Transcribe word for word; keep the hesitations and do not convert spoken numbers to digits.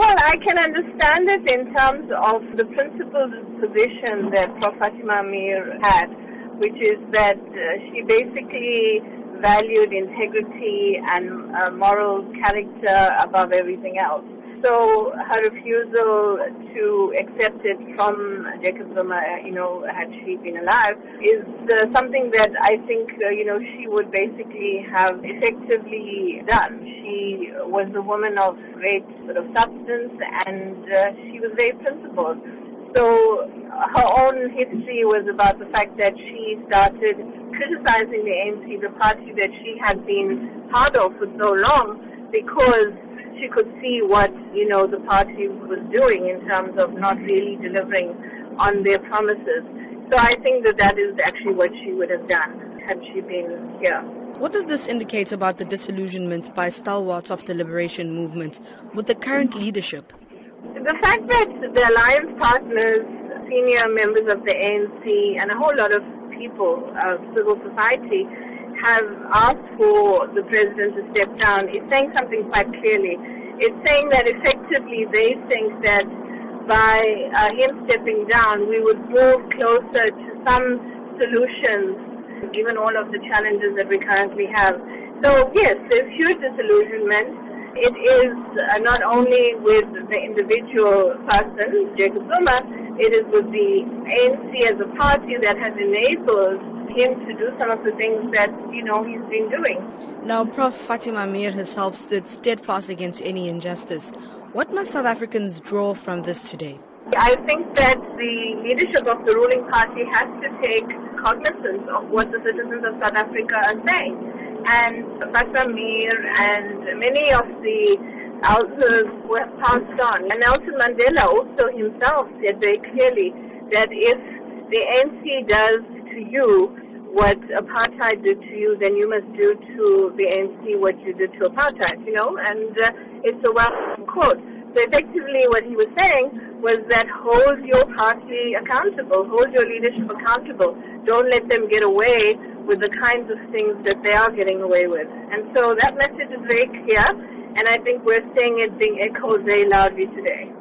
Well, I can understand it in terms of the principled position that Professor Fatima Meer had, which is that uh, she basically valued integrity and uh, moral character above everything else. So her refusal to accept it from Jacob Zuma, you know, had she been alive, is uh, something that I think, uh, you know, she would basically have effectively done. She was a woman of great sort of substance, and uh, she was very principled. So her own history was about the fact that she started criticizing the A N C, the party that she had been part of for so long, because she could see what, you know, the party was doing in terms of not really delivering on their promises. So I think that that is actually what she would have done had she been here. What does this indicate about the disillusionment by stalwarts of the liberation movement with the current leadership? The fact that the alliance partners, senior members of the A N C and a whole lot of people, uh, civil society, have asked for the president to step down is saying something quite clearly. It's saying that effectively they think that by uh, him stepping down, we would move closer to some solutions, given all of the challenges that we currently have. So yes, there's huge disillusionment. It is uh, not only with the individual person, Jacob Zuma, it is with the A N C as a party that has enabled him to do some of the things that, you know, he's been doing. Now, Professor Fatima Meer herself stood steadfast against any injustice. What must South Africans draw from this today? I think that the leadership of the ruling party has to take cognizance of what the citizens of South Africa are saying. And Fatima Meer and many of the elders who have passed on, and Nelson Mandela also himself said very clearly that if the A N C does to you what apartheid did to you, then you must do to the A N C what you did to apartheid, you know, and uh, it's a well quote. So effectively what he was saying was that hold your party accountable, hold your leadership accountable. Don't let them get away with the kinds of things that they are getting away with. And so that message is very clear, and I think we're seeing it being echoed very loudly today.